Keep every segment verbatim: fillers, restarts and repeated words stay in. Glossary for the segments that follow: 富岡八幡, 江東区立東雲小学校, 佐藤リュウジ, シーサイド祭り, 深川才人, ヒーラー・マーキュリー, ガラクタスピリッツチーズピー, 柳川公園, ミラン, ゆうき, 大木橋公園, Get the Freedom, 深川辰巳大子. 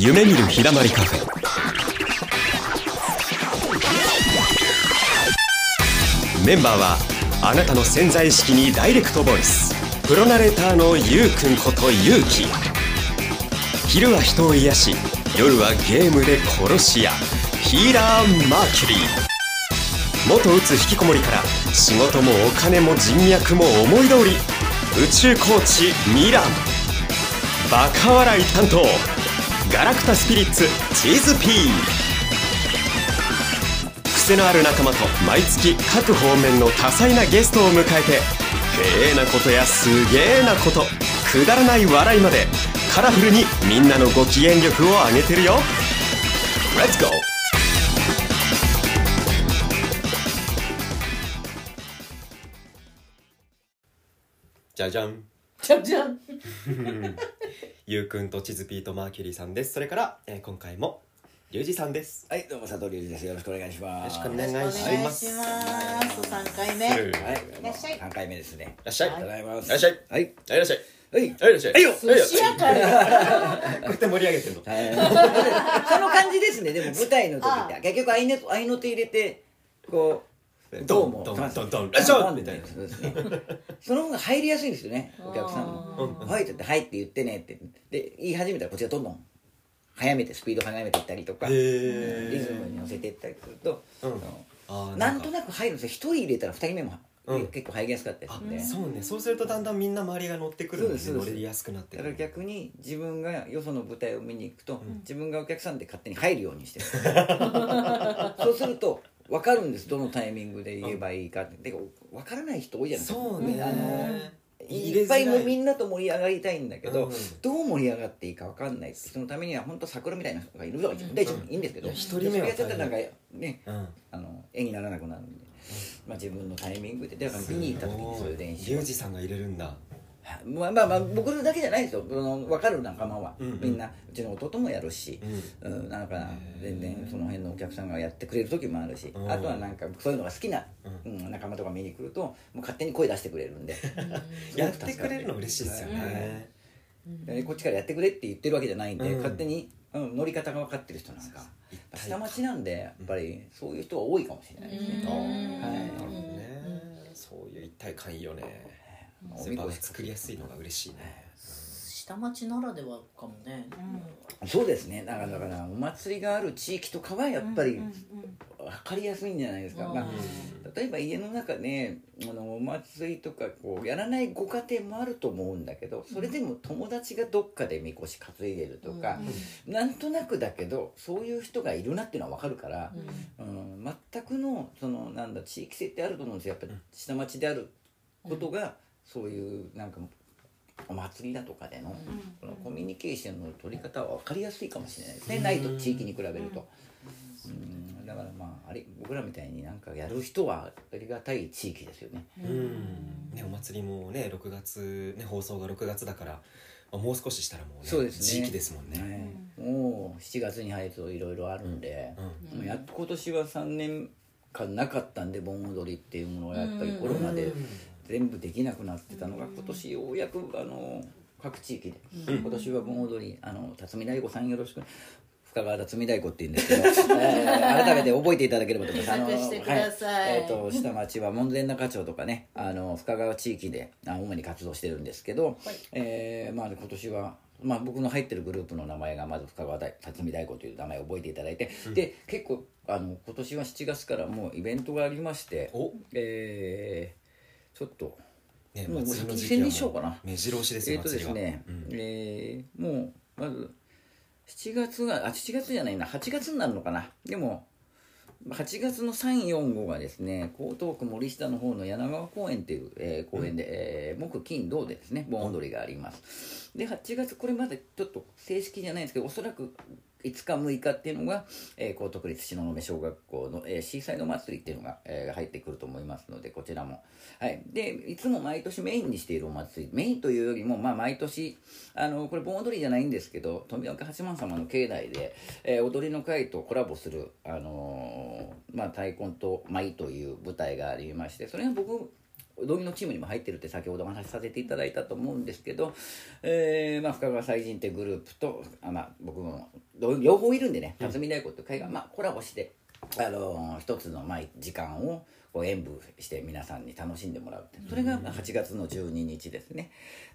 夢見るひだまりカフェ。メンバーはあなたの潜在意識にダイレクトボイス、プロナレーターのゆうくんことゆうき。昼は人を癒し、夜はゲームで殺し屋、ヒーラー・マーキュリー。元うつ引きこもりから仕事もお金も人脈も思い通り、宇宙コーチミラン。バカ笑い担当、ガラクタスピリッツチーズピー。癖のある仲間と毎月各方面の多彩なゲストを迎えて、へえなことやすげえなこと、くだらない笑いまでカラフルにみんなのご機嫌力を上げてるよ。レッツゴー。じゃじゃんじゃじゃんゆうくんとチズピーとマーキュリーさんです。それから、えー、今回もリュウジさんです。はい、どうも佐藤リュウジです。よろしくお願いします。よろしくお願いします。さんかいめ、はい、いらっしゃい。さんかいめですね。いらっしゃい。ありがとうございます。いらっしゃい。はい、いらっしゃい。はい、いらっしゃい。はいよ、寿司屋かよ。こうやって盛り上げてるの、はい、その感じですね。でも舞台の時って結局合いの手入れてこうどうもドンドンドンラッションみたいな。その方が入りやすいんですよね、お客さんも。はいってはいって言ってねってで言い始めたら、こっちがどんどん早めてスピード早めていったりとか、リズムに乗せていったりするとなんとなく入るんですよ。ひとり入れたらふたりめも結構入りやすかったりするんで。そうね、そうするとだんだんみんな周りが乗ってくるので乗りやすくなってくる。だから逆に自分がよその舞台を見に行くと自分がお客さんで勝手に入るようにしてる。そうすると分かるんです。どのタイミングで言えばいいかって。分からない人多いじゃないですか。そうね、あのいっぱいもみんなと盛り上がりたいんだけど、うん、どう盛り上がっていいか分かんない。人のためには本当桜みたいな人がいるのが一番いいんですけど、ひとりめはやっちゃったらなんかね、うん、あの絵にならなくなるんで、まあ、自分のタイミングでだから見に行った時にそういう練習。リュウジさんが入れるんだ。まあまあ僕だけじゃないですよ。分かる仲間はみんな、うちの弟もやるし、なんか全然その辺のお客さんがやってくれる時もあるし、あとはなんかそういうのが好きな仲間とか見に来るともう勝手に声出してくれるんでやってくれるの嬉しいですよね。こっちからやってくれって言ってるわけじゃないんで、勝手に乗り方が分かってる人なんか下町なんで、やっぱりそういう人が多いかもしれないですね。なるほどね。そういう一体感いいよね。セパ作りやすいのが嬉しいね。下町ならではかもね。そうですね。だからだからお祭りがある地域とかはやっぱり分かりやすいんじゃないですか。まあ例えば家の中ね、あのお祭りとかこうやらないご家庭もあると思うんだけど、それでも友達がどっかでみこし担いでるとか、なんとなくだけどそういう人がいるなっていうのは分かるから、うん、全くのそのなんだ地域性ってあると思うんですよ。やっぱり下町であることが、そういうなんかお祭りだとかでのこのコミュニケーションの取り方は分かりやすいかもしれないですね。ないと地域に比べると。うん、だからまああれ僕らみたいになんかやる人はありがたい地域ですよね。うんね、お祭りもねろくがつね、放送がろくがつだから。もう少ししたらもうね時期ですもんね。もうしちがつに入るといろいろあるんで、うんうん、やっと今年はさんねんかんなかったんで、盆踊りっていうものはやっぱりコロナで。全部できなくなってたのが今年ようやくあの各地域で、うん、今年は盆踊り、あの辰巳大子さんよろしく、深川辰巳大子って言うんですけど改めて覚えていただければと思います。下町は門前仲町とかね、あの深川地域で主に活動してるんですけど、はい、えーまあ、今年は、まあ、僕の入ってるグループの名前がまず深川辰巳大子という名前を覚えていただいて、うん、で結構あの今年はしちがつからもうイベントがありまして、えーちょっともう宣伝しようかな。目白押しですよ。えっとですね、えー、もうまずしちがつがあしちがつじゃないなはちがつになるのかな。でもはちがつのさん、よん、ごがですね、江東区森下の方の柳川公園っていう、えー、公園で、うん、えー、木金土でですね盆踊りがあります。ではちがつこれまだちょっと正式じゃないんですけど、おそらくいつかむいかっていうのが、えー、江東区立東雲小学校の、えー、シーサイド祭りっていうのが、えー、入ってくると思いますので、こちらも、はい、でいつも毎年メインにしているお祭り、メインというよりも、まあ、毎年あのこれ盆踊りじゃないんですけど、富岡八幡様の境内で、えー、踊りの会とコラボする、あのーまあ、太鼓と舞という舞台がありまして、それは僕ドミノチームにも入ってるって先ほどお話しさせていただいたと思うんですけど、えーまあ、深川才人ってグループと、あ、まあ、僕も両方いるんでね、辰巳大子と会が、まあ、コラボして、あのー、一つのまあ時間をこう演舞して皆さんに楽しんでもらうって、それがはちがつのじゅうににちですね。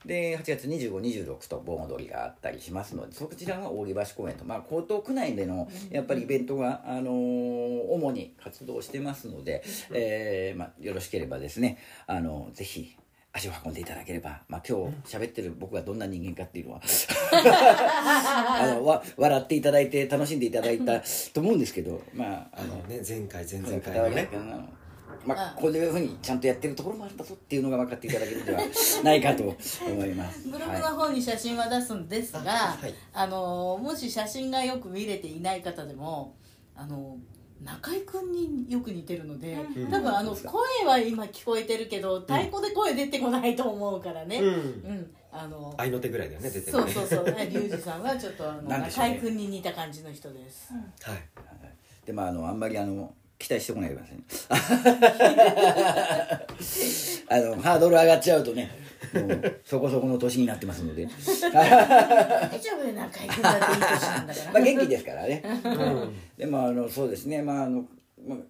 ではちがつにじゅうご、にじゅうろくと盆踊りがあったりしますので、そちらが大木橋公園と、まあ、江東区内でのやっぱりイベントが、あのー、主に活動してますので、えーまあ、よろしければですね、あのー、ぜひ足を運んでいただければ、まあ、今日喋ってる僕がどんな人間かっていうのはあのわ笑っていただいて楽しんでいただいたと思うんですけど、まああのね、前回前々回のね、まあ、こういうふうにちゃんとやってるところもあるんだぞっていうのが分かっていただけるのではないかと思いますブログの方に写真は出すんですが、はい、あのもし写真がよく見れていない方でも、あの中居君によく似てるので、うん、多分あの声は今聞こえてるけど、うん、太鼓で声出てこないと思うからね、うんうん、あの愛の手ぐらいだよね出てるね。そうそうそう、リュウジさんはちょっとあの、ね、中居君に似た感じの人です、うん、はい、はい、でも あ, のあんまりあの期待してこないでください、ね、あのハードル上がっちゃうとね、もうそこそこの年になってますので大丈夫よ、中居君だっていい年なんだからまあ元気ですからね、うん、でもあのそうですね、まああの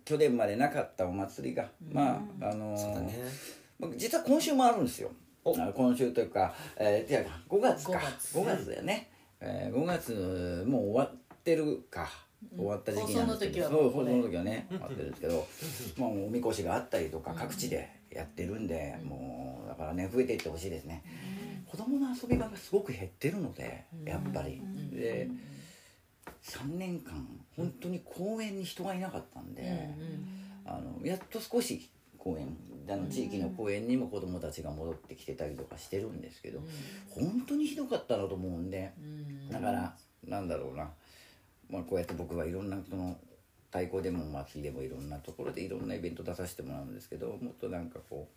去年までなかったお祭りが、うん、まああのそうだね、実は今週もあるんですよ。今週というか、えー、ごがつかごがつだよね、えー、ごがつもう終わってるか、終わった時期なんですけど、そう放送の時はね終わってるんですけどまあおみこしがあったりとか各地でやってるんで、うん、もうだからね増えていってほしいですね、うん、子供の遊び場がすごく減ってるのでやっぱり、うん、でさんねんかん本当に公園に人がいなかったんで、うん、あのやっと少し公園あの地域の公園にも子供たちが戻ってきてたりとかしてるんですけど、うん、本当にひどかったなと思うんで、うん、だからなんだろうな、まあ、こうやって僕はいろんなその太鼓でも祭りでもいろんなところでいろんなイベント出させてもらうんですけど、もっとなんかこ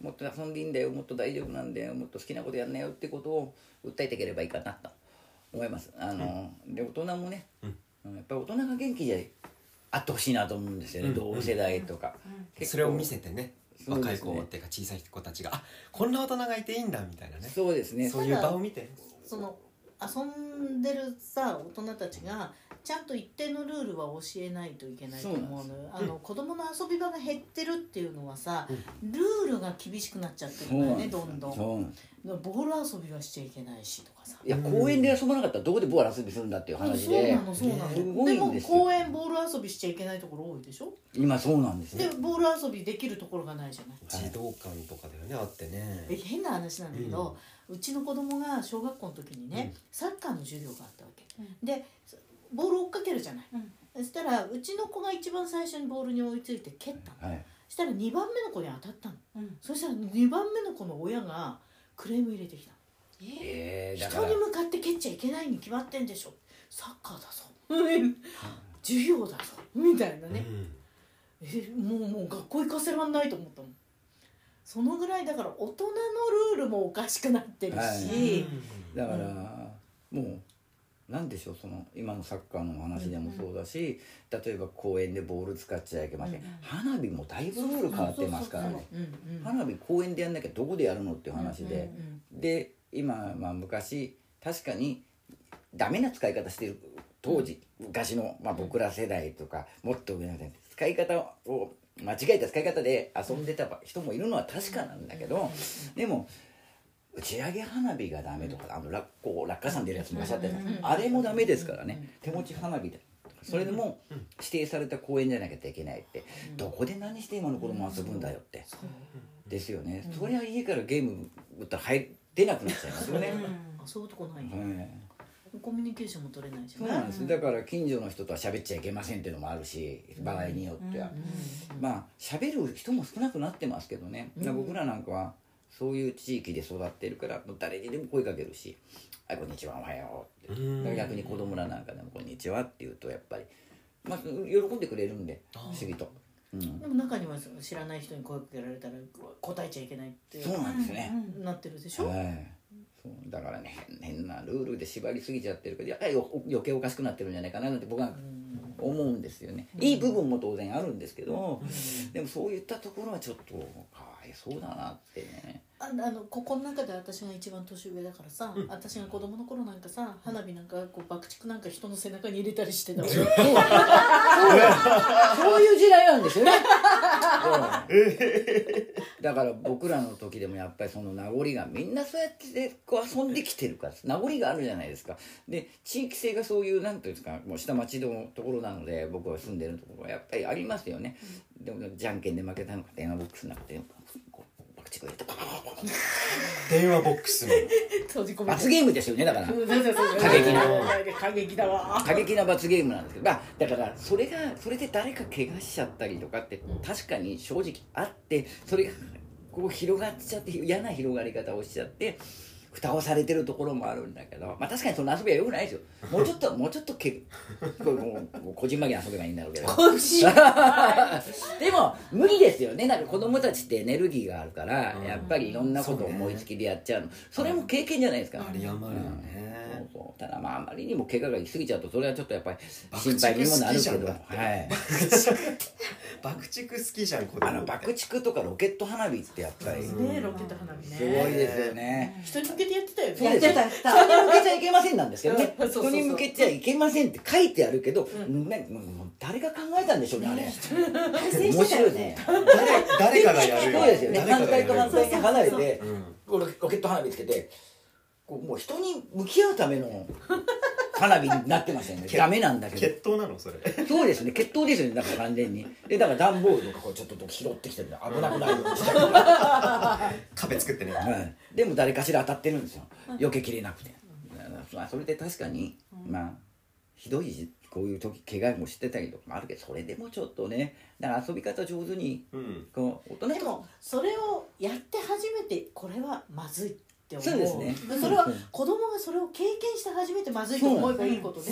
うもっと遊んでいいんだよ、もっと大丈夫なんだよ、もっと好きなことやんなよってことを訴えていければいいかなと思います。あの、うん、で大人もね、うん、やっぱり大人が元気であってほしいなと思うんですよね、うん、同世代とか、うんうん、結構それを見せてね、若い子っていうか小さい子たちが、あ、こんな大人がいていいんだみたいなね、そうですね、そういう場を見て、その遊んでるさ大人たちがちゃんと一定のルールは教えないといけないと思うのよ。あの、うん、子供の遊び場が減ってるっていうのはさ、うん、ルールが厳しくなっちゃってるんだよね、どんどん。そう、ボール遊びはしちゃいけないしとかさ。いや、公園で遊ばなかったらどこでボール遊びするんだっていう話で。そうなの、そうなの。すごいんですよ。でも公園ボール遊びしちゃいけないところ多いでしょ。今そうなんですね。でボール遊びできるところがないじゃない。児童館とかだよね、あってね。え、変な話なんだけど、うん、うちの子供が小学校の時にね、うん、サッカーの授業があったわけ。うん、で。ボール追っかけるじゃない、うん、そしたらうちの子が一番最初にボールに追いついて蹴ったの、はい、そしたらにばんめの子に当たったの、うん、そしたらにばんめの子の親がクレーム入れてきたの、えー、人に向かって蹴っちゃいけないに決まってんでしょ、サッカーだぞ授業だぞみたいなね、うん、えもうもう学校行かせらんないと思ったもん。そのぐらいだから大人のルールもおかしくなってるし、はい、だから、うん、もうなんでしょう、その今のサッカーの話でもそうだし、うんうん、例えば公園でボール使っちゃいけません、うんうん、花火もだいぶルール変わってますからね、花火公園でやんなきゃどこでやるのっていう話で、うんうんうん、で今、まあ、昔確かにダメな使い方してる当時、うん、昔の、まあ、僕ら世代とかもっと上の世代、使い方を間違えた使い方で遊んでた人もいるのは確かなんだけど、うんうんうんうん、でも打ち上げ花火がダメとか、あの落こう落下傘出るやつ昔あったじゃないですか、あれもダメですからね、手持ち花火でそれでも指定された公園じゃなきゃいけないって、どこで何して今の子供遊ぶんだよってですよね。そりゃ家からゲーム打ったら入れなくなっちゃいますよね遊ぶとこないよ、はいコミュニケーションも取れないじゃない。そうなんです、うん、だから近所の人とは喋っちゃいけませんっていうのもあるし、場合によっては、うんうん、まあ喋る人も少なくなってますけどね、うん、僕らなんかはそういう地域で育ってるからもう誰にでも声かけるし、はい、こんにちは、おはようって、逆に子供らなんかでもこんにちはって言うとやっぱり、まあ、喜んでくれるんで不思議と、うん、でも中には知らない人に声かけられたら答えちゃいけないってそうなんですね、うん、なってるでしょ、はい、そうだからね、変なルールで縛りすぎちゃってるけど、やっぱり余計おかしくなってるんじゃないかなって僕は思うんですよね、うん、いい部分も当然あるんですけど、うん、でもそういったところはちょっとかわいいかわいそうだなってね。ああのここの中で私が一番年上だからさ、うん、私が子供の頃なんかさ、花火なんかこう爆竹なんか人の背中に入れたりしてたそういう時代なんですよねだから僕らの時でもやっぱりその名残がみんなそうやってこう遊んできてるから名残があるじゃないですか。で地域性がそういうなんていうんですか、もう下町のところなので僕が住んでるところはやっぱりありますよね、うん、でもじゃんけんで負けたのか電話ボックスなくて電話ボックスの罰ゲームですよね。だから過激な過激だわ過激な罰ゲームなんですけど、まあ、だからそれがそれで誰か怪我しちゃったりとかって確かに正直あって、それがこう広がっちゃって嫌な広がり方をしちゃって蓋をされてるところもあるんだけど、まあ、確かにその遊びは良くないですよ。もうちょっともうちょっとけこもうこじんまり遊べばいいんだろうけどでも無理ですよね。なんか子供たちってエネルギーがあるから、うん、やっぱりいろんなことを思いつきでやっちゃうの、 そ,、ね、それも経験じゃないですか。あり余るよね、うん、そうそう。ただまああまりにも怪我が行き過ぎちゃうとそれはちょっとやっぱり心配にもなるけど、はい、爆竹好きじゃん子供。あの爆竹とかロケット花火ってやっぱりすごいですよね。人に向けてやってたよね。やってた。人に向けちゃいけませんなんですけどね。人に向けちゃいけませんって書いてあるけど、うん、ね、誰が考えたんでしょうねあれ。面白いね。誰誰かがやるよ。そうですよね。反対と反対に離れて、うん、ロケット花火つけて、こうもう人に向き合うための花火になってませんね。ダメなんだけど。決闘なのそれ。そうですね。決闘ですよね。だから完全に。でだから段ボールとかこうちょっと拾ってきてるんで危なくないようにしたりとか。壁作ってね。はい。でも誰かしら当たってるんですよ。避けきれなくて。まあそれで確かにまあひどいこういう時怪我もしてたりとかもあるけど、それでもちょっとね。だから遊び方上手にこう大人と。でもそれをやって初めてこれはまずい。そうですね。それは子供がそれを経験して初めてまずいと思えばいいことで、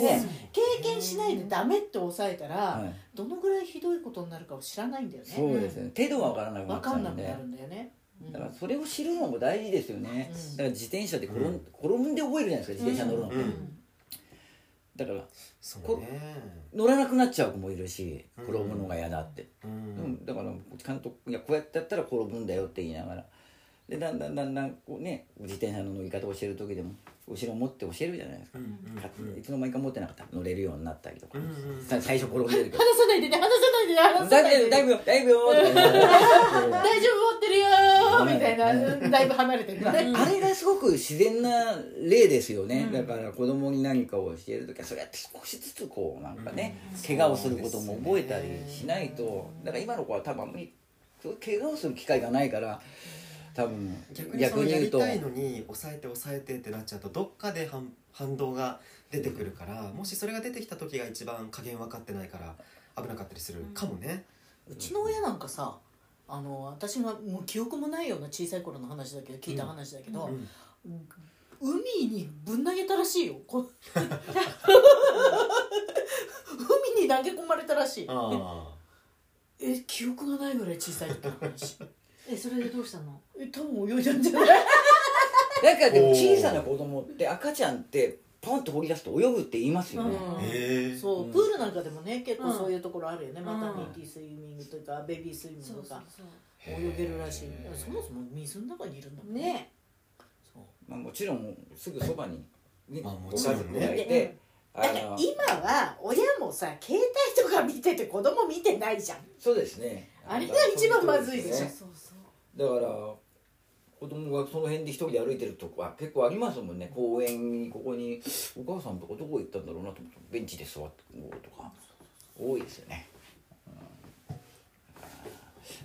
経験しないでダメって抑えたらどのぐらいひどいことになるかを知らないんだよね。そうですね。程度が分からなくなっちゃうんで。分かんなくなるんだよね。だからそれを知るのも大事ですよね。だから自転車で転ん、転んで覚えるじゃないですか。自転車乗るのって。だから乗らなくなっちゃう子もいるし、転ぶのが嫌だって。だから監督がこうやってやったら転ぶんだよって言いながら。でだんだんだんだんこうね自転車の乗り方を教える時でも後ろ持って教えるじゃないですか、うんうんうん、いつの間にか持ってなかったら乗れるようになったりとか、うんうん、最初転んでるけど離さないでね離さないでね離さないでねだいぶよだいぶよ大丈夫持ってるよみたいなだいぶ離れてる、まあ、あれがすごく自然な例ですよね、うん、だから子供に何かを教える時はそれやって少しずつこうなんかね、うん、怪我をすることも覚えたりしないと、だから今の子は多分あんまり怪我をする機会がないから多分逆にそのやりたいのに抑えて抑えてってなっちゃうとどっかで反動が出てくるから、もしそれが出てきた時が一番加減分かってないから危なかったりするかもね。うちの親なんかさ、あの私がもう記憶もないような小さい頃の話だけど聞いた話だけど、うんうん、海にぶん投げたらしいよ海に投げ込まれたらしい。あえ記憶がないぐらい小さい時の話え、それでどうしたの？え、多分泳いだんじゃない？なんかでも小さな子供って赤ちゃんってポンと放り出すと泳ぐって言いますよね。へえ。そう、プールなんかでもね、結構そういうところあるよね。マタニティスイミングとかベビースイミングとか泳げるらしい。そもそも水の中にいるんだもんね。そう。まあもちろんすぐそばにね、おかずもらえて。だから今は親もさ、携帯とか見てて子供見てないじゃん。そうですね。あれが一番まずいでしょ。そうそう。だから子供がその辺で一人で歩いてるとこは結構ありますもんね。公園にここにお母さんとかどこ行ったんだろうなと思ってベンチで座ってるとか多いですよね、うん、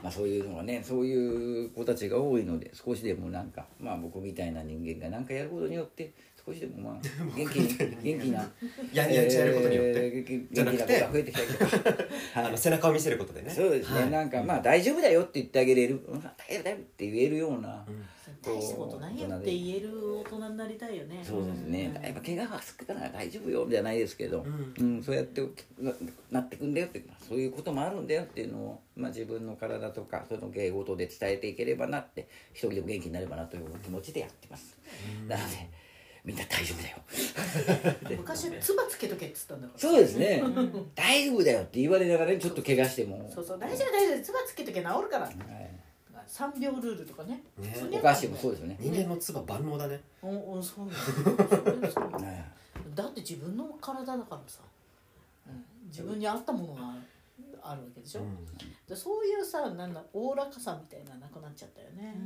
まあそういうのがね、そういう子たちが多いので少しでもなんか、まあ僕みたいな人間が何かやることによって少しでもまあ元気に元気なやりやることによってじゃなくて増えてきたりとかあの背中を見せることでね。そうですね、はい、なんかまあ大丈夫だよって言ってあげれる、うん、大丈夫だよって言えるような、うん、大したことないよって言える大人になりたいよね。そうですね、うん、やっぱ怪我が少ないから大丈夫よじゃないですけど、うんうん、そうやってな、なってくんだよって、そういうこともあるんだよっていうのを、まあ、自分の体とかその芸事で伝えていければなって、一人でも元気になればなという気持ちでやってます、うん、なのでみんな大丈夫だよ昔は唾つけとけっつったんだから。そうですね、うん、大丈夫だよって言われながらちょっと怪我してもそうそう大丈夫大丈夫唾つけとけ治るから、はい、まあ、さんびょうルールとかね。お菓子もそうですよね。人間の唾万能だね。おおそうです。だって自分の体だからさ、自分に合ったものがあるわけでしょ。でそういうさ、なんだおおらかさみたいななくなっちゃったよね。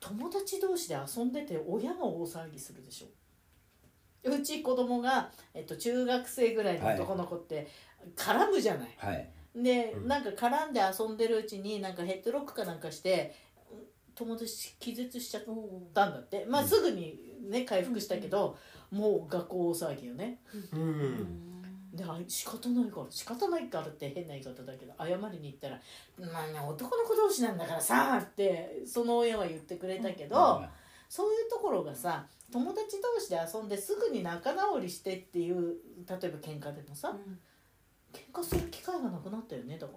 友達同士で遊んでて親が大騒ぎするでしょ。うち子供が、えっと、中学生ぐらいの男の子って絡むじゃない、はい、で、うん、なんか絡んで遊んでるうちになんかヘッドロックかなんかして友達気絶しちゃったんだって、まあ、すぐに、ね、回復したけど、うん、もう学校大騒ぎよね、うんうん、で仕方ないから仕方ないからって変な言い方だけど謝りに行ったら「まあね、男の子同士なんだからさ」ってその親は言ってくれたけど、うんうん、そういうところがさ友達同士で遊んですぐに仲直りしてっていう、例えば喧嘩でもさ、うん、喧嘩する機会がなくなったよね。だか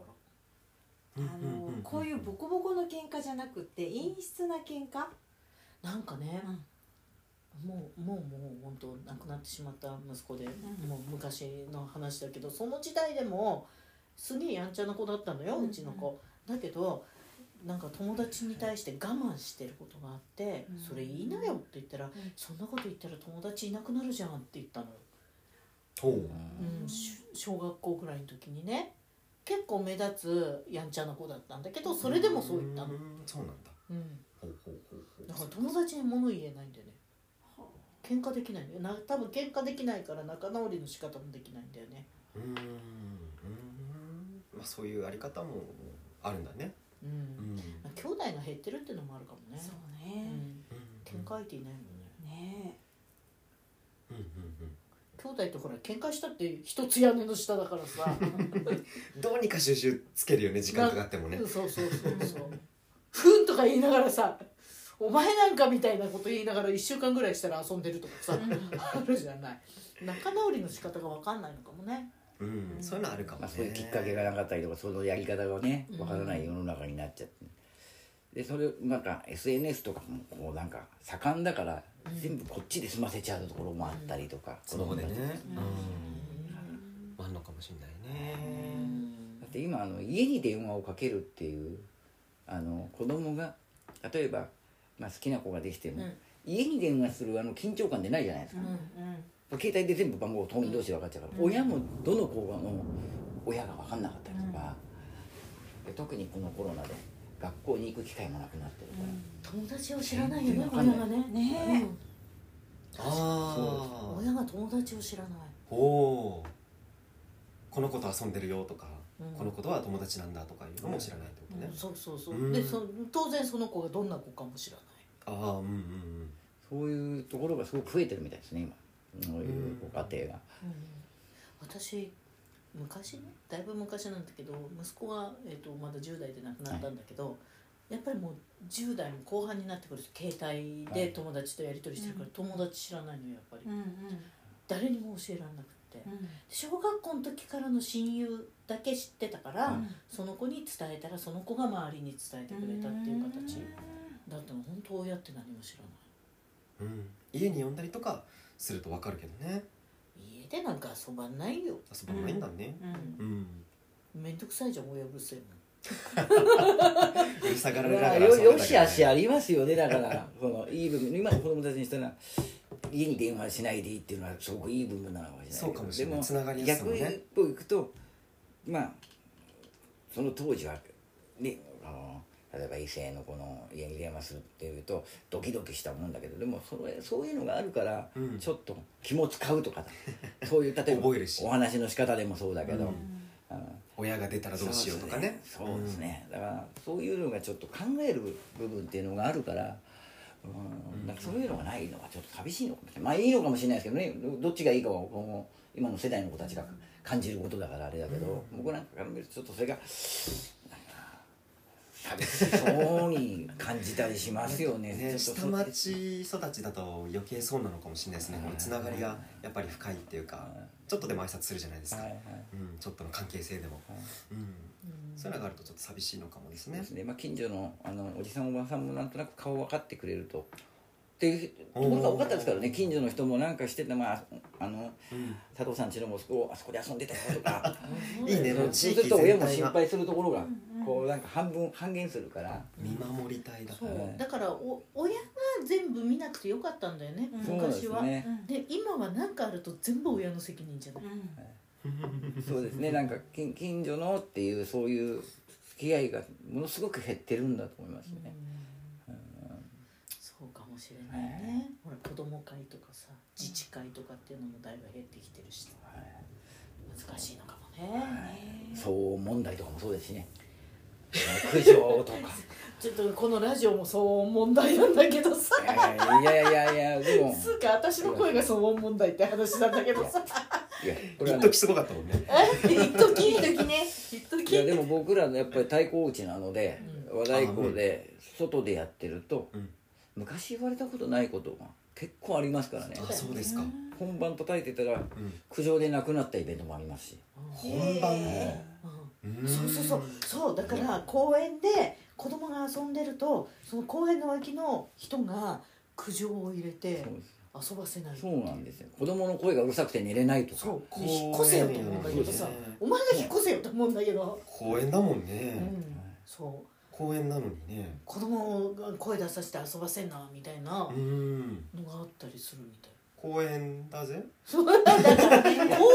らあのこういうボコボコの喧嘩じゃなくて陰湿な喧嘩なんかね、うん、もうもうもう本当亡くなってしまった息子で、うん、もう昔の話だけど、その時代でもすげえやんちゃな子だったのよ、うちの子、うんうん、だけどなんか友達に対して我慢してることがあって、うん、それ言いなよって言ったら、うん、そんなこと言ったら友達いなくなるじゃんって言ったのよ、うん、小学校ぐらいの時にね。結構目立つやんちゃな子だったんだけど、それでもそう言ったの。そうなんだ、うん、だから友達に物言えないんだよね。喧嘩できないんだよな、多分喧嘩できないから仲直りの仕方もできないんだよね。うーん、うーん、まあ、そういうあり方もあるんだね。うんうん、兄弟が減ってるってのもあるかもね。そうね、うん、喧嘩相手いないもんね。ねえ、うんうんうん、兄弟とほら喧嘩したって一つ屋根の下だからさどうにか収拾つけるよね、時間かかってもね。そうそうそうそうふんとか言いながらさ、お前なんかみたいなこと言いながらいっしゅうかんぐらいしたら遊んでるとかさあるじゃない。仲直りの仕方が分かんないのかもね。うん、そういうのあるかもね。まあ、そういうきっかけがなかったりとか、そのやり方がねわからない世の中になっちゃって、うん、でそれなんか エスエヌエス とかもこうなんか盛んだから、うん、全部こっちで済ませちゃうところもあったりとか、うん、子供たちそうでね、うん、うん、あるのかもしれないね。だって今あの家に電話をかけるっていう、あの子供が例えば、まあ、好きな子ができても、うん、家に電話するあの緊張感でないじゃないですか、うんうん、携帯で全部番号当人同士で分かっちゃうから、うん、親もどの子の親が分かんなかったりとか、うん、で特にこのコロナで学校に行く機会もなくなってるから、うん、友達を知らないよね、親がね。ねえ、うん、ああ、親が友達を知らない。おお、この子と遊んでるよとか、うん、この子とは友達なんだとかいうのも知らないってことね、うんうん、そうそうそう、うん、でそ当然その子がどんな子かも知らない。ああ、うんうんうん、そういうところがすごく増えてるみたいですね、今そういうご家庭が、うんうん、私昔ね、だいぶ昔なんだけど息子が、えー、とまだじゅうだいで亡くなったんだけど、はい、やっぱりもうじゅうだいも後半になってくると携帯で友達とやり取りしてるから、はい、友達知らないのよやっぱり、うんうん、誰にも教えられなくって、うん、小学校の時からの親友だけ知ってたから、うん、その子に伝えたらその子が周りに伝えてくれたっていう形だったの。本当親って何も知らない、うん、家に呼んだりとかするとわかるけどね。家でなんか遊ばないよ。遊ばないんだね。うんうんうん、めんどくさいじゃん、親ぶせえもん。うるさがられながら遊んだけどね。よしあしありますよね、だからこのいい部分。今の子供たちにしたら家に電話しないでいいっていうのはすごくいい部分なのかもしれないけど。そうかもしれない。つながりやすいもんね。逆一方行くと、まあその当時はね、あの例えば異性の子の家に電話するっていうとドキドキしたもんだけど、でもそれそういうのがあるからちょっと気も使うとか、うん、そういう例えばお話の仕方でもそうだけど、うん、あの親が出たらどうしようとかね。そうですね、だからそういうのがちょっと考える部分っていうのがあるから、うん、なんかそういうのがないのはちょっと寂しいのかもしれない。まあいいのかもしれないですけどね、どっちがいいかは今の世代の子たちが感じることだからあれだけど、うん、僕なんかから見るとちょっとそれが寂しそうに感じたりしますよね。ね、下町育ちだと余計そうなのかもしれないですね。つながりがやっぱり深いっていうか、ちょっとでも挨拶するじゃないですか、はいはい、うん、ちょっとの関係性でも、はい、うん、そういうのがあるとちょっと寂しいのかもですね。ですね、まあ、近所 の, あのおじさんおばさんもなんとなく顔分かってくれるとっていうところが多かったですからね。近所の人もなんかしてた、まああの、うん、佐藤さんちの息子をあそこで遊んでたよとかいいね、その地域全体が。そうすると親も心配するところが、うんうん、こうなんか半分半減するから見守りたいだから、そうだからお親が全部見なくてよかったんだよね、うん、昔は で,、ね、で今は何かあると全部親の責任じゃない、うんはい、そうですね、なんか 近, 近所のっていうそういう付き合いがものすごく減ってるんだと思いますね、うんうん、そうかもしれないね、はい、ほら子ども会とかさ自治会とかっていうのもだいぶ減ってきてるし、はい、難しいのかもね、はい、そう問題とかもそうですしね、苦情とかちょっとこのラジオも騒音問題なんだけどさ、いやいやいやでもつうか私の声が騒音問題って話なんだけどさ、いやこれは一時すごかったもんね、一時一時ね一時、いやでも僕らのやっぱり太鼓打ちなので、うん、和太鼓で外でやってると、うん、昔言われたことないことが結構ありますからね。あ、そうですか。本番叩いてたら、うん、苦情でなくなったイベントもありますし、本番ね、うん、そうそうそうそう、だから公園で子供が遊んでるとその公園の脇の人が苦情を入れて遊ばせない。そうなんですよ、子供の声がうるさくて寝れないとか、そう、引っ越せよと思うんだけどさ、ね、お前が引っ越せよと思うんだけど、公園だもんね、うん、そう公園なのにね、子供が声出させて遊ばせんなみたいなのがあったりするみたいな。公園だぜ。そうだから公園って不思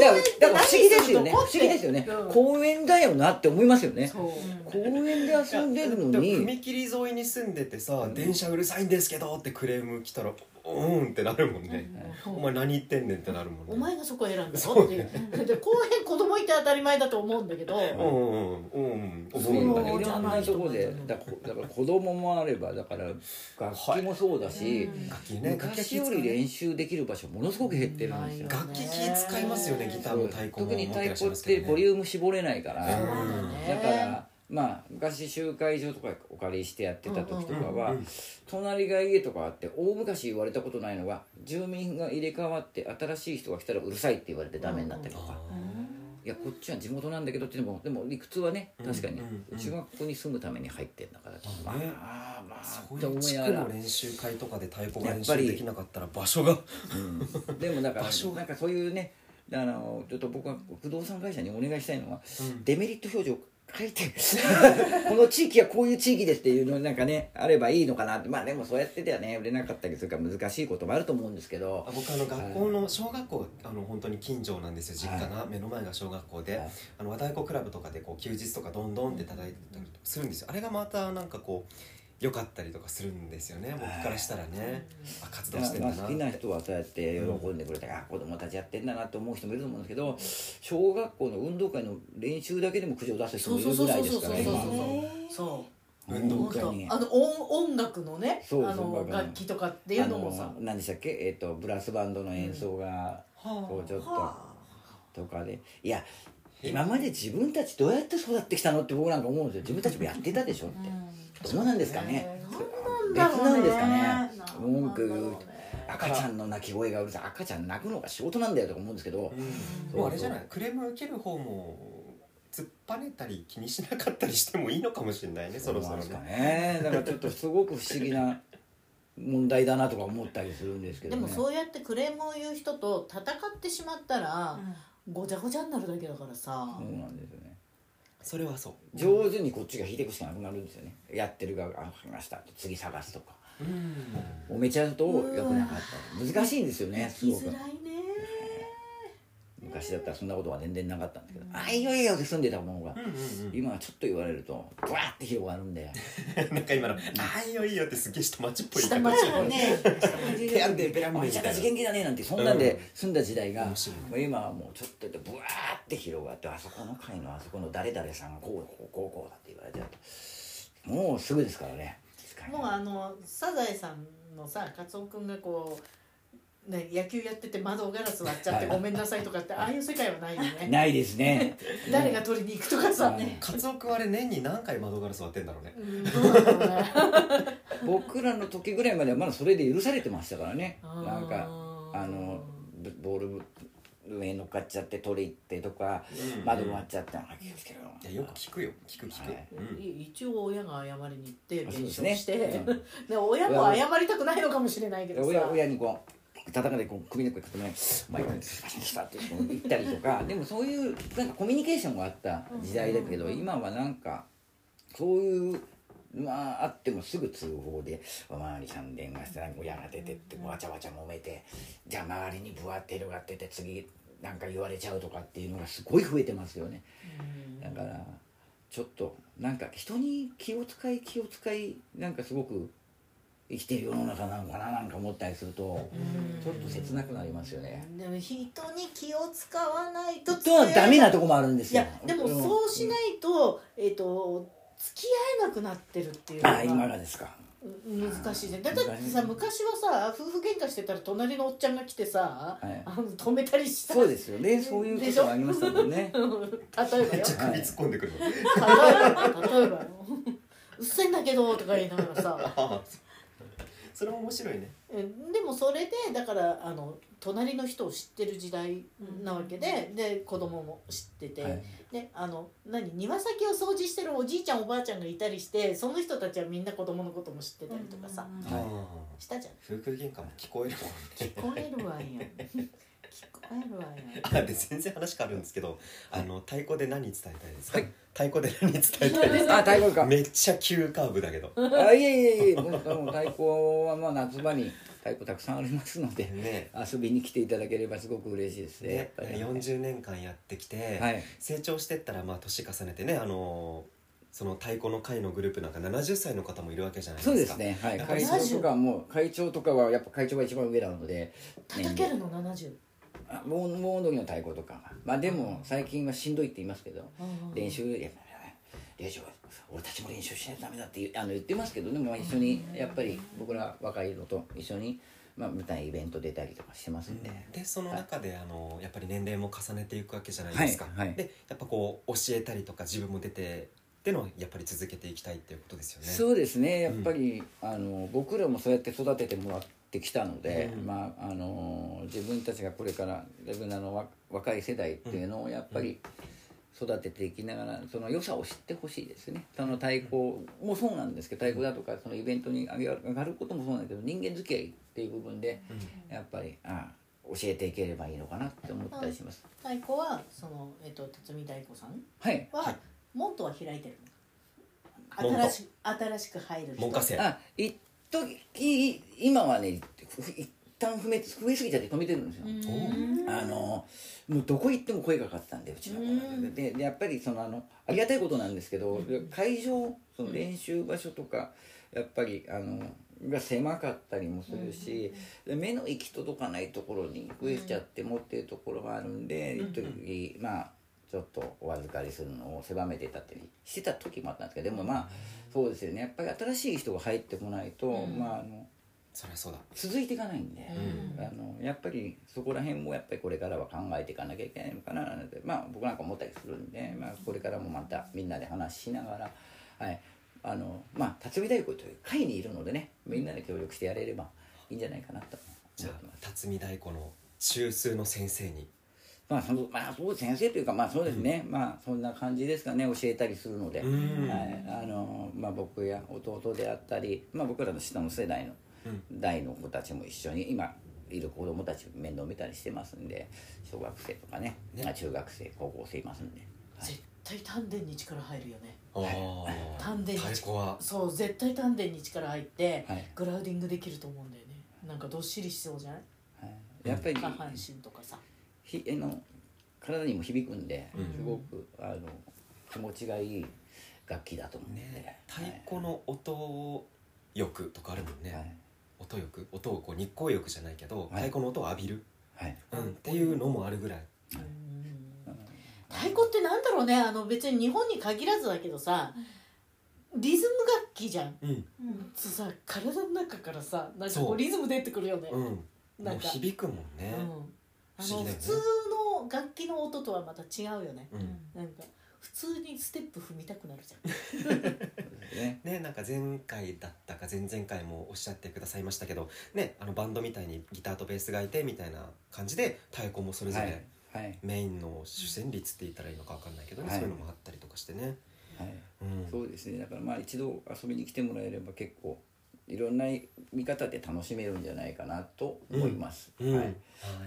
議ですよね。不思議ですよね。公園だよなって思いますよね。そう公園で遊んでるのに。踏切沿いに住んでてさ、うん、電車うるさいんですけどってクレーム来たら、うんってなるもんね。うん、お前何言ってんねんってなるもんね。お前がそこ選んだのっていう。で公園子供いて当たり前だと思うんだけど。うんうんうん。思うんだけど。いろんなところでだから子供もあればだから楽器もそうだし、はい、昔より練習できる場所ものすごく減ってるんですよ。楽器気使いますよね、ギターも太鼓も。特に太鼓ってボリューム絞れないから。だから。まあ、昔集会所とかお借りしてやってた時とかは、うんうんうん、隣が家とかあって大昔言われたことないのが住民が入れ替わって新しい人が来たらうるさいって言われてダメになったりとか、うん、いやこっちは地元なんだけどって言ってもでも理屈はね、確かに、うんうんうん、うちはここに住むために入ってんだから、うんうん、ああまあそういう地区の練習会とかで太鼓が練習できなかったら場所が、うん、でもだからなんかそういうね、あのちょっと僕は不動産会社にお願いしたいのは、うん、デメリット表示を書いてこの地域はこういう地域ですっていうのなんかねあればいいのかなって。まあでもそうやってではね売れなかったりするから難しいこともあると思うんですけど、僕あの学校の小学校あの本当に近所なんですよ、実家が、はい、目の前が小学校で、はい、あの和太鼓クラブとかでこう休日とかどんどんって叩いてたりするんですよ。あれがまたなんかこう良かったりとかするんですよね、僕からしたらね、あ活動してるんだなって、まあ、好きな人はそうやって喜んでくれたり、うん、あ子供たちやってんだなって思う人もいると思うんですけど、小学校の運動会の練習だけでも苦情出す人もいるぐらいですからね。そう運動会にあの音楽のね、そうそうあの楽器とかっていうのもさ、何でしたっけ、えーとブラスバンドの演奏がこうちょっと、うんはあ、とかで、いや今まで自分たちどうやって育ってきたのって僕なんか思うんですよ。自分たちもやってたでしょって、うんどうなんですかね。なんなんだろうね。別なんですかね。文句、赤ちゃんの泣き声がうるさい。赤ちゃん泣くのが仕事なんだよとか思うんですけど。もうあれじゃない。クレーム受ける方も突っぱねたり気にしなかったりしてもいいのかもしれないね。そろそろね。そうなんですかね。だからちょっとすごく不思議な問題だなとか思ったりするんですけどね。でもそうやってクレームを言う人と戦ってしまったら、うん、ごちゃごちゃになるだけだからさ。そうなんですよね。それはそう上手にこっちが引いていくしかなくなるんですよね、うん、やってる側が「話した」と次探すとか、うん、おめちゃうとよくなかったり難しいんですよね。すごく行きづらいね。昔だったらそんなことは全然なかったんだけど、うん、あいよいよで住んでたものが、うんうんうん、今はちょっと言われるとブワーって広がるんでなんか今の「あいよいよ」ってすげえ下町っぽい感じ、下町ね手あるでベランマイちゃかち元気だねなんてそんなんで住んだ時代が、うん、今はもうちょっとでブワーって広がって、あそこの階のあそこの誰々さんがこうこうこうこうだって言われてもうすぐですからね。もうあのサザエさんのさカツオ君がこうね、野球やってて窓ガラス割っちゃってごめんなさいとかって、ああいう世界はないよね。ないですね誰が取りに行くとかさ、ね、カツオ君あれ年に何回窓ガラス割ってんだろうね、うん、どうだろうね僕らの時ぐらいまではまだそれで許されてましたからね。なんかあのボール上に乗っかっちゃって取り行ってとか、うんうん、窓割っちゃって気をつけろよく聞くよ聞く聞く、はいうん、一応親が謝りに行って練習して、ねうん、で親も謝りたくないのかもしれないけどさ、親、親にこう叩かれて首の声かけないマイクにスパシャスパって言ったりとかでもそういうなんかコミュニケーションがあった時代だけど、今はなんかそういうまああってもすぐ通報でおまわりさん電話してなんか親が出てってわちゃわちゃ揉めて、じゃあ周りにぶわって広がってて次なんか言われちゃうとかっていうのがすごい増えてますよね。だからちょっとなんか人に気を使い気を使いなんかすごく生きてる世の中なのかななんか思ったりするとちょっと切なくなりますよね。でも人に気を使わないとダメなとこもあるんですよ。いやでもそうしないと、うん、えっと付き合えなくなってるっていうのが。あ、今がですか。難しいじゃん。だってさ昔はさ夫婦喧嘩してたら隣のおっちゃんが来てさ、はい、あの止めたりした。そうですよね。そういうことがありましたもんね。例えばよ。めっちゃ首突っ込んでくる。例えば例えばうっせんだけどとか言いながらさ。それも面白いね。でもそれでだからあの隣の人を知ってる時代なわけで、で子供も知ってて、はい、であの何庭先を掃除してるおじいちゃんおばあちゃんがいたりして、その人たちはみんな子供のことも知ってたりとかさ、はい、したじゃん。夫婦喧嘩も聞こえるもんね。聞こえるわよ。聞こえるわよ。あで全然話変わるんですけど、あの太鼓で何伝えたいですか。はい、太鼓で何伝えたいですか。あ太鼓か。めっちゃ急カーブだけど。あいやいやいや。もう太鼓はまあ夏場に太鼓たくさんありますので、ね、遊びに来ていただければすごく嬉しいですね。ねやっぱりねよんじゅうねんかんやってきて、はい、成長してったらまあ年重ねてねあのー。その太鼓の会のグループなんかななじゅっさいの方もいるわけじゃないですか。そうですね、はい、会長とかも会長とかはやっぱ会長が一番上なので叩けるのななじゅうあもうもうの時の太鼓とかまあでも最近はしんどいって言いますけど、うん、練習やっぱり練習俺たちも練習しないとダメだって 言, あの言ってますけど、でも一緒にやっぱり僕ら若いのと一緒にまあ、舞台イベント出たりとかしてますんで、うん、でその中で、はい、あのやっぱり年齢も重ねていくわけじゃないですか、はいはい、でやっぱこう教えたりとか自分も出てってのやっぱり続けていきたいっていうことですよね。そうですねやっぱり、うん、あの僕らもそうやって育ててもらってきたので、うんまあ、あの自分たちがこれから自分らの若い世代っていうのをやっぱり育てていきながらその良さを知ってほしいですね。その太鼓もそうなんですけど太鼓だとかそのイベントに上がることもそうなんだけど人間付き合いっていう部分でやっぱりああ教えていければいいのかなって思ったりします。太鼓はその、えっと、辰巳大子さんはい、はい門徒は開いてるの新し新しく入る人門下生あ一時今はね一旦増え増えすぎちゃって止めてるんですよ。あのもうどこ行っても声がかかってたんでうちの子ででやっぱりそのあのありがたいことなんですけど会場その練習場所とかやっぱりあのが狭かったりもするし、うん、目の行き届かないところに増えちゃって持ってるところがあるんで一時、うん、まあちょっとお預かりするのを狭めてたってしてた時もあったんですけどでもまあそうですよねやっぱり新しい人が入ってこないと、うん、まああのそりゃそうだ続いていかないんで、うん、あのやっぱりそこら辺もやっぱりこれからは考えていかなきゃいけないのかななんて、まあ、僕なんか思ったりするんで、まあ、これからもまたみんなで話しながら、はいあのまあ、辰巳太鼓という会にいるのでねみんなで協力してやれればいいんじゃないかなと思ってます。じゃあ辰巳太鼓の中枢の先生にまあそのまあ、そう先生というかまあそうですね、うん、まあそんな感じですかね教えたりするので、うんはいあのまあ、僕や弟であったり、まあ、僕らの下の世代の代の子たちも一緒に今いる子どもたち面倒見たりしてますんで小学生とか ね, ね中学生高校生いますんで、はい、絶対丹田に力入るよね。あ丹田に力そう絶対丹田に力入って、はい、グラウディングできると思うんだよね。なんかどっしりしそうじゃない、はい、やっぱり下半身とかさひえの体にも響くんですごく、うん、あの気持ちがいい楽器だと思うんで、ね、太鼓の音浴とかあるもんね、はい、音浴音をこう日光浴じゃないけど、はい、太鼓の音を浴びる、はいうん、っていうのもあるぐらい、はい、うん太鼓ってなんだろうねあの別に日本に限らずだけどさリズム楽器じゃん、うん、そうさ体の中からさなんかこうリズム出てくるよね、うん、なんか響くもんね、うんあの普通の楽器の音とはまた違うよね、うん、なんか普通にステップ踏みたくなるじゃんね, ねなんか前回だったか前々回もおっしゃってくださいましたけど、ね、あのバンドみたいにギターとベースがいてみたいな感じで太鼓もそれぞれメインの主旋律って言ったらいいのか分かんないけど、ねはい、そういうのもあったりとかしてね、はいうん、そうですねだからまあ一度遊びに来てもらえれば結構いろんな見方で楽しめるんじゃないかなと思います、うんうんはい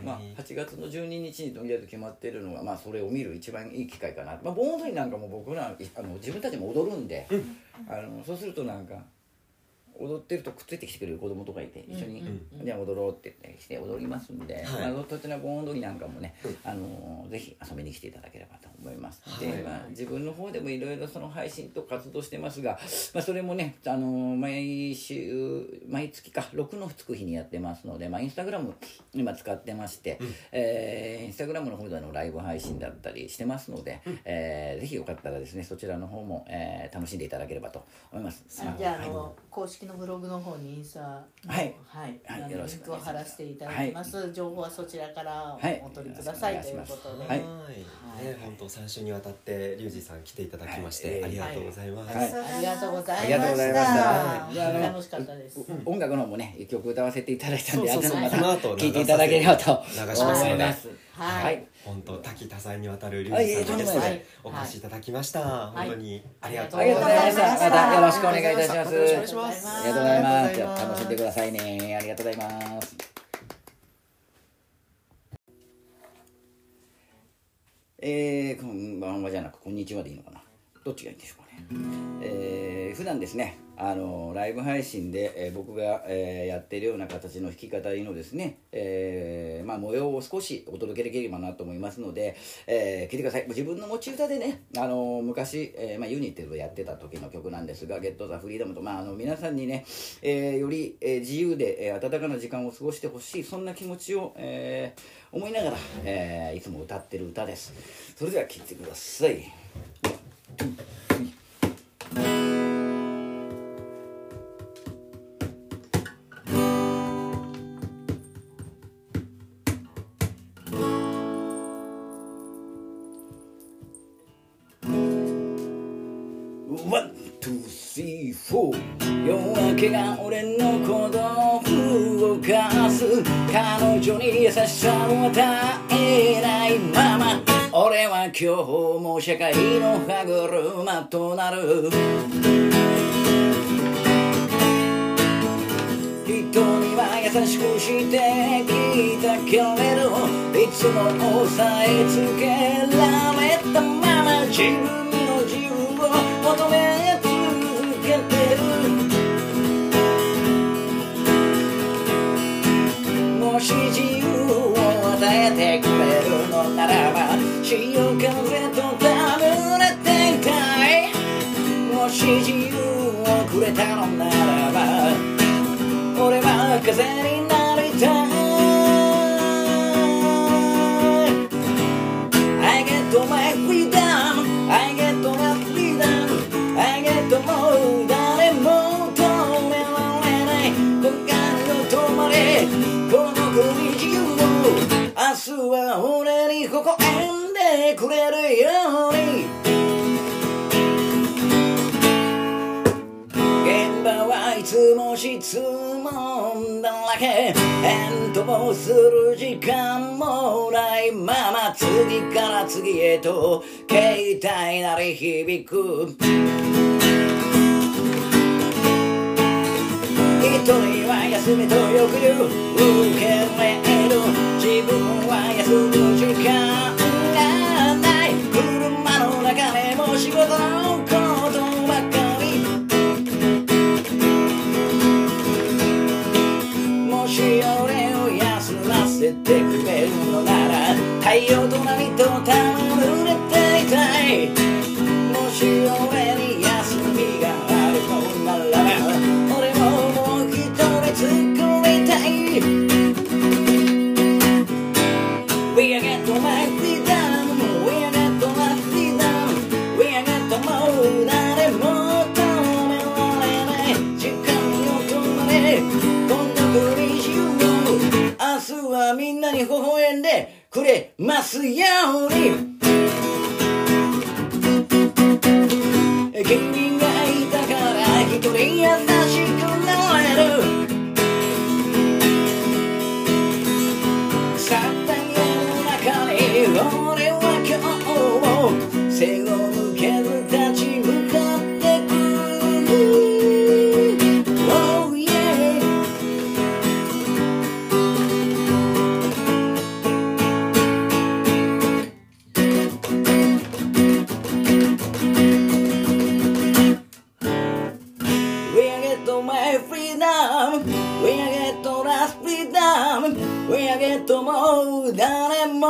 まあ、はちがつのじゅうににちにとりあえず決まってるのが、まあ、それを見る一番いい機会かな、まあ、盆踊りなんかも僕らあの自分たちも踊るんで、うん、あのそうするとなんか踊ってるとくっついてきてくれる子供とかいて、うん、一緒に、うん、じゃあ踊ろうって言って踊りますんで、はいまあ、とってな盆踊りなんかもね、うんあのー、ぜひ遊びに来ていただければと思います、はい、で、まあ、自分の方でもいろいろその配信と活動してますが、まあ、それもね、あのー、毎週毎月かろくのつく日にやってますので、まあ、インスタグラム今使ってまして、うんえー、インスタグラムの方でのライブ配信だったりしてますので、うんえー、ぜひよかったらですねそちらの方も、えー、楽しんでいただければと思います、うん、じゃあ、あのーはい、公式のブログの方にインスタの、はいはいはい、リンクを貼らせていただきます、はい、情報はそちらからお取りください、はい、ということで、はいはいはいね、本当さん週にわたってリュウジさん来ていただきまして、はい、ありがとうございます、はいはい、ありがとうございました楽しかったです音楽の方もね一曲歌わせていただいたのでそうそうそうあとまた聴いていただければと流しますので、はい、本当多岐多彩にわたるリュウジさんにですね、はい、お越しいただきました、はい、本当にありがとうございましたまたよろしくお願いいたしますよろしくお願いしますありがとうございます。じゃあ楽しんでくださいね。ありがとうございます。えー、こんばんはじゃなくこんにちはでいいのかな。どっちがいいんでしょうかね。えー、普段ですね、あのライブ配信で、えー、僕が、えー、やっているような形の弾き語りのですね、えー、まあ模様を少しお届けできればなと思いますので、えー、聴いてください。自分の持ち歌でね、あの昔、えーまあ、ユニットでやってた時の曲なんですが、Get the Freedom と、まあ、あの皆さんにね、えー、より、えー、自由で、えー、温かな時間を過ごしてほしい、そんな気持ちを、えー、思いながら、えー、いつも歌ってる歌です。それでは聴いてください。ワン、ツー、スリー、フォー 夜明けが俺の鼓動をかす彼女に優しさを与えないまま俺は今日も社会の歯車となる人には優しくしてきたけれどいつも抑えつけられたまま自分の自由を求め続けてるもし自由を与えてくれるのならば潮風と戯れていたいもし自由をくれたのならば俺は風になりたい I get my freedom I get my freedom I get もう誰も止められない時間の止まりこの国自由を明日は俺に微笑むくれるように現場はいつも質問だらけ返答する時間もないまま次から次へと携帯鳴り響く一人は休みと抑留受けれど自分は休む時間仕事のことばかりもし俺を休ませてくれるのなら太陽と波と戯れていたいもし俺に休みがあるのならば俺ももう一人作りたい We are getting my freedom We are getting my freedomもう誰も止められない時間を止まれこんな国自由を明日はみんなに微笑んでくれますように君がいたから一人優しくなれるサタヤの中に俺は今日も背を向ける立ち向かってく Oh yeah my freedom. When I get to last freedom, when I get to more, 誰も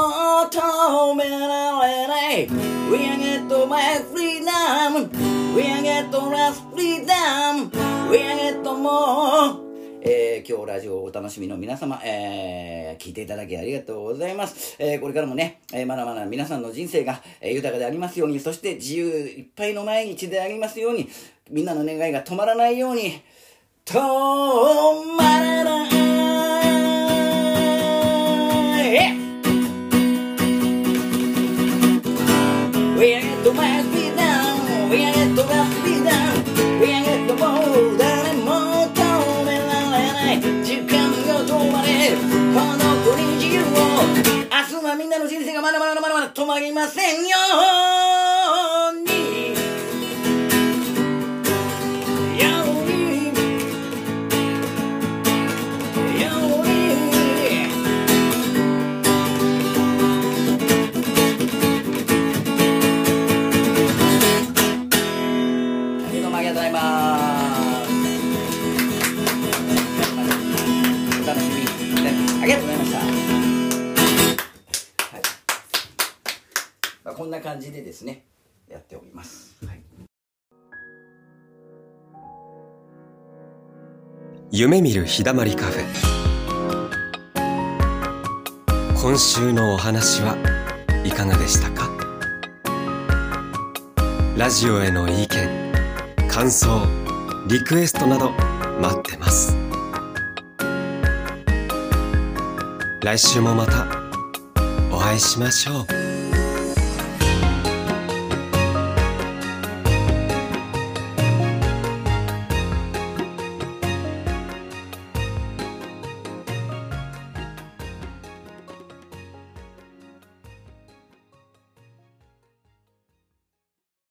止められない。 When I get to my freedom, when I get to last freedom, when I get to more。えー、今日ラジオをお楽しみの皆様、えー、聞いていただきありがとうございます。えー、これからもね、えー、まだまだ皆さんの人生が、えー、豊かでありますように、そして自由いっぱいの毎日でありますように、みんなの願いが止まらないように、止まらない。We are get to my freedom, we are get to my freedom, we are get to more誰も止められない。時間が止まれ、この国自由を。明日はみんなの人生がまだまだまだまだ止まりませんように。こんな感じでですね、やっております。はい、夢見る日だまりカフェ。今週のお話はいかがでしたか？ラジオへの意見、感想、リクエストなど待ってます。来週もまたお会いしましょう。